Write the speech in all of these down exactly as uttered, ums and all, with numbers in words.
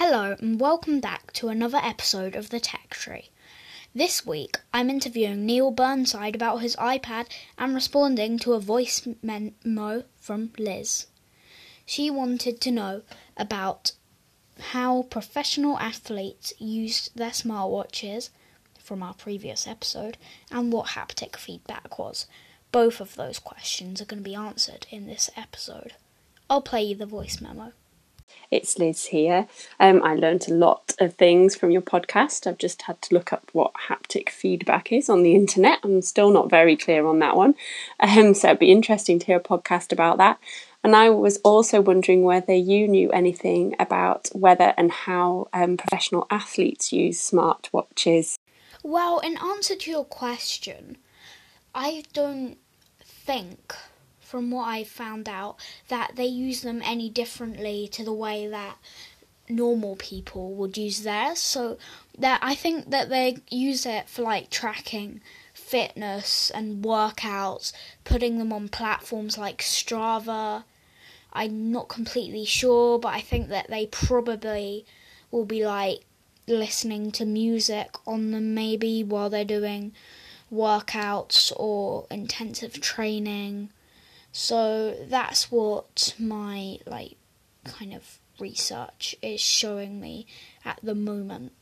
Hello and welcome back to another episode of The Tech Tree. This week I'm interviewing Neil Burnside about his iPad and responding to a voice memo from Liz. She wanted to know about how professional athletes used their smartwatches from our previous episode and what haptic feedback was. Both of those questions are going to be answered in this episode. I'll play you the voice memo. It's Liz here. Um, I learnt a lot of things from your podcast. I've just had to look up what haptic feedback is on the internet. I'm still not very clear on that one. Um, so it'd be interesting to hear a podcast about that. And I was also wondering whether you knew anything about whether and how um, professional athletes use smartwatches. Well, in answer to your question, I don't think... from what I found out, that they use them any differently to the way that normal people would use theirs. So that I think that they use it for like tracking fitness and workouts, putting them on platforms like Strava. I'm not completely sure, but I think that they probably will be like listening to music on them maybe while they're doing workouts or intensive training. So that's what my, like, kind of research is showing me at the moment.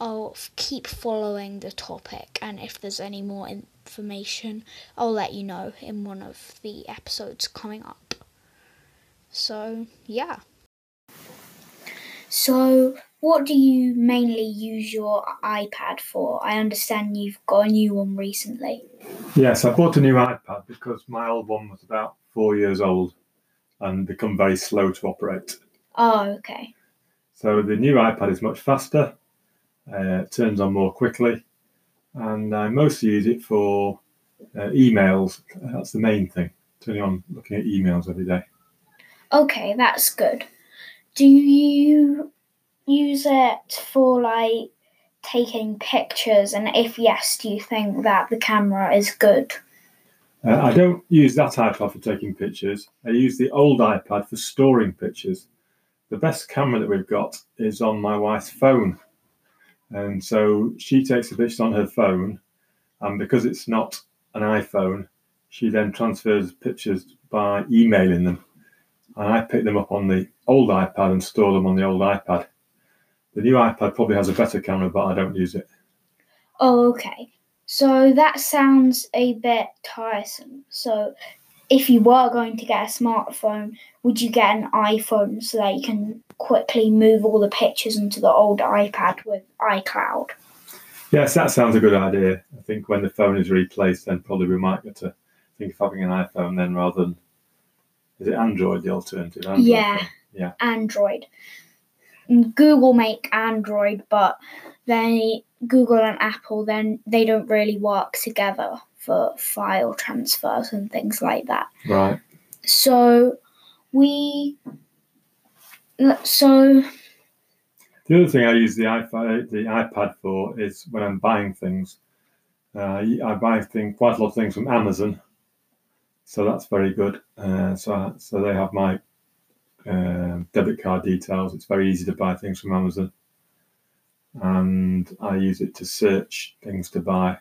I'll f- keep following the topic, and if there's any more information, I'll let you know in one of the episodes coming up. So, yeah. So, what do you mainly use your iPad for? I understand you've got a new one recently. Yes, I bought a new iPad because my old one was about four years old and become very slow to operate. Oh, okay. So the new iPad is much faster, uh, it turns on more quickly, and I mostly use it for uh, emails. That's the main thing, turning on looking at emails every day. Okay, that's good. Do you use it for, like, taking pictures? And if yes, do you think that the camera is good? Uh, I don't use that iPad for taking pictures. I use the old iPad for storing pictures. The best camera that we've got is on my wife's phone. And so she takes the pictures on her phone. And because it's not an iPhone, she then transfers pictures by emailing them. And I pick them up on the old iPad and store them on the old iPad. The new iPad probably has a better camera, but I don't use it. Oh, okay. So that sounds a bit tiresome. So if you were going to get a smartphone, would you get an iPhone so that you can quickly move all the pictures into the old iPad with iCloud? Yes, that sounds a good idea. I think when the phone is replaced, then probably we might get to think of having an iPhone then rather than... Is it Android, the alternative? Android yeah, phone? yeah, Android. Google make Android, but they Google and Apple, then they don't really work together for file transfers and things like that. Right. So we. So. The other thing I use the iPad, the iPad for is when I'm buying things. Uh, I buy thing quite a lot of things from Amazon, so that's very good. Uh, so so they have my. Uh, debit card details. It's very easy to buy things from Amazon, and I use it to search things to buy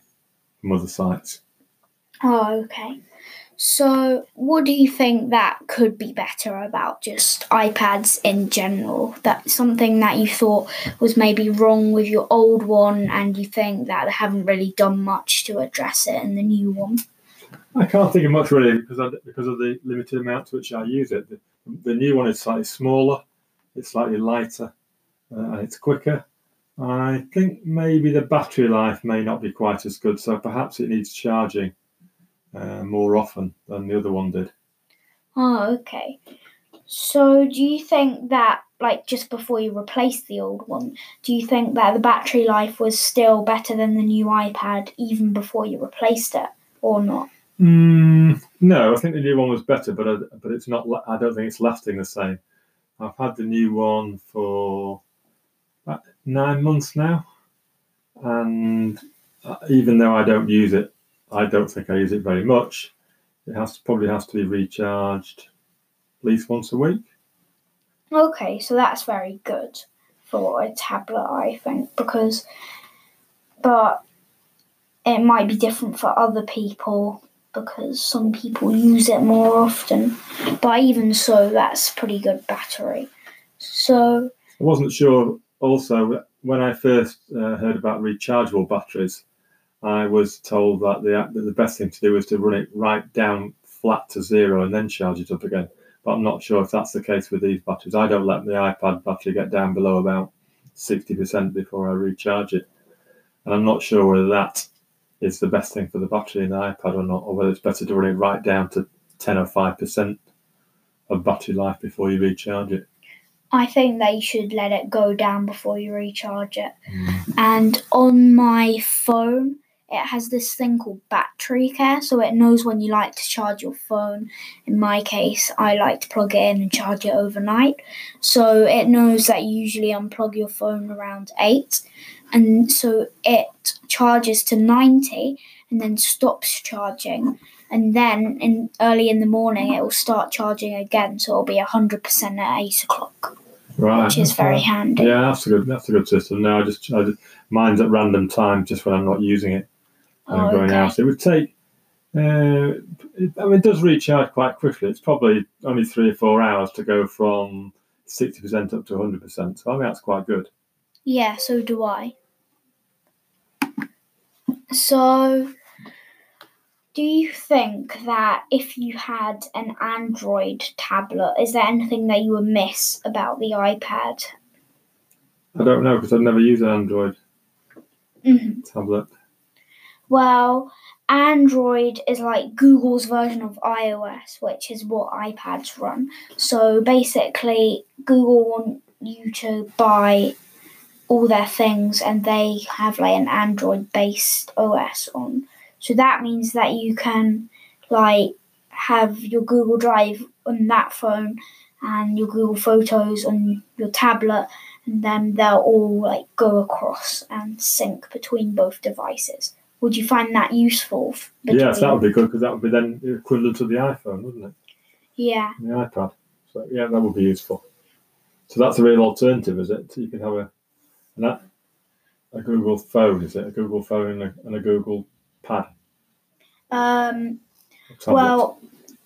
from other sites. Oh, okay. So what do you think that could be better about just iPads in general? That's something that you thought was maybe wrong with your old one, and you think that they haven't really done much to address it in the new one? I can't think of much really because I, because of the limited amount to which I use it. The new one is slightly smaller, it's slightly lighter, uh, and it's quicker. I think maybe the battery life may not be quite as good, so perhaps it needs charging uh, more often than the other one did. Oh, okay. So do you think that, like, just before you replaced the old one, do you think that the battery life was still better than the new iPad even before you replaced it, or not? Mm, no, I think the new one was better, but I, but it's not. I don't think it's lasting the same. I've had the new one for about nine months now, and even though I don't use it, I don't think I use it very much. It has to, probably has to be recharged at least once a week. Okay, so that's very good. for a tablet iPhone, because, but it might be different for other people because some people use it more often. But even so, that's pretty good battery. So I wasn't sure. Also, when I first uh, heard about rechargeable batteries, I was told that the that the best thing to do is to run it right down flat to zero and then charge it up again. But I'm not sure if that's the case with these batteries. I don't let the iPad battery get down below about sixty percent before I recharge it. And I'm not sure whether that is the best thing for the battery in the iPad or not, or whether it's better to run it right down to ten or five percent of battery life before you recharge it. I think they should let it go down before you recharge it. Mm. And on my phone, it has this thing called battery care, so it knows when you like to charge your phone. In my case, I like to plug it in and charge it overnight. So it knows that you usually unplug your phone around eight. And so it charges to ninety and then stops charging. And then in early in the morning, it will start charging again. So it'll be one hundred percent at eight o'clock, right, which is very right. handy. Yeah, that's a good, that's a good system. No, I just, I just mine's at random times just when I'm not using it. And oh, going okay. out. It would take, uh, it, I mean, it does recharge quite quickly. It's probably only three or four hours to go from sixty percent up to one hundred percent. So I think that's quite good. Yeah, so do I. So do you think that if you had an Android tablet, is there anything that you would miss about the iPad? I don't know, because I've never used an Android mm-hmm. tablet. Well, Android is like Google's version of iOS, which is what iPads run. So basically, Google want you to buy all their things and they have like an Android-based O S on. So that means that you can like have your Google Drive on that phone and your Google Photos on your tablet, and then they'll all like go across and sync between both devices. Would you find that useful? Yes, that would be good, because that would be then equivalent to the iPhone, wouldn't it? Yeah. And the iPad. So, yeah, that would be useful. So that's a real alternative, is it? You can have a a, a Google phone, is it? A Google phone and a, and a Google pad? Um. Well,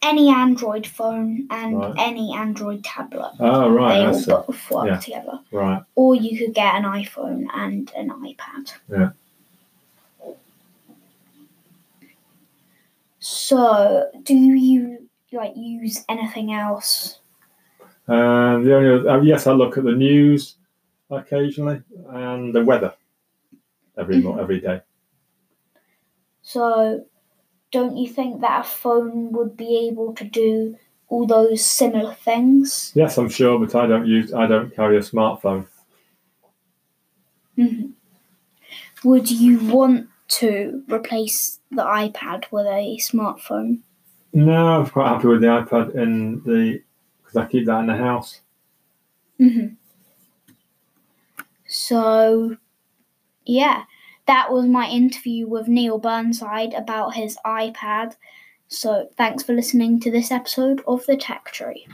any Android phone and right. any Android tablet. Oh, right. They I all see. both work yeah. together. Right. Or you could get an iPhone and an iPad. Yeah. So, do you like use anything else? Um, the only other, uh, yes, I look at the news occasionally and the weather every mm-hmm. every day. So, don't you think that a phone would be able to do all those similar things? Yes, I'm sure, but I don't use. I don't carry a smartphone. Mm-hmm. Would you want to replace the iPad with a smartphone? No, I'm quite happy with the iPad in the because I keep that in the house. Mm-hmm. So, yeah, that was my interview with Neil Burnside about his iPad. So, thanks for listening to this episode of The Tech Tree.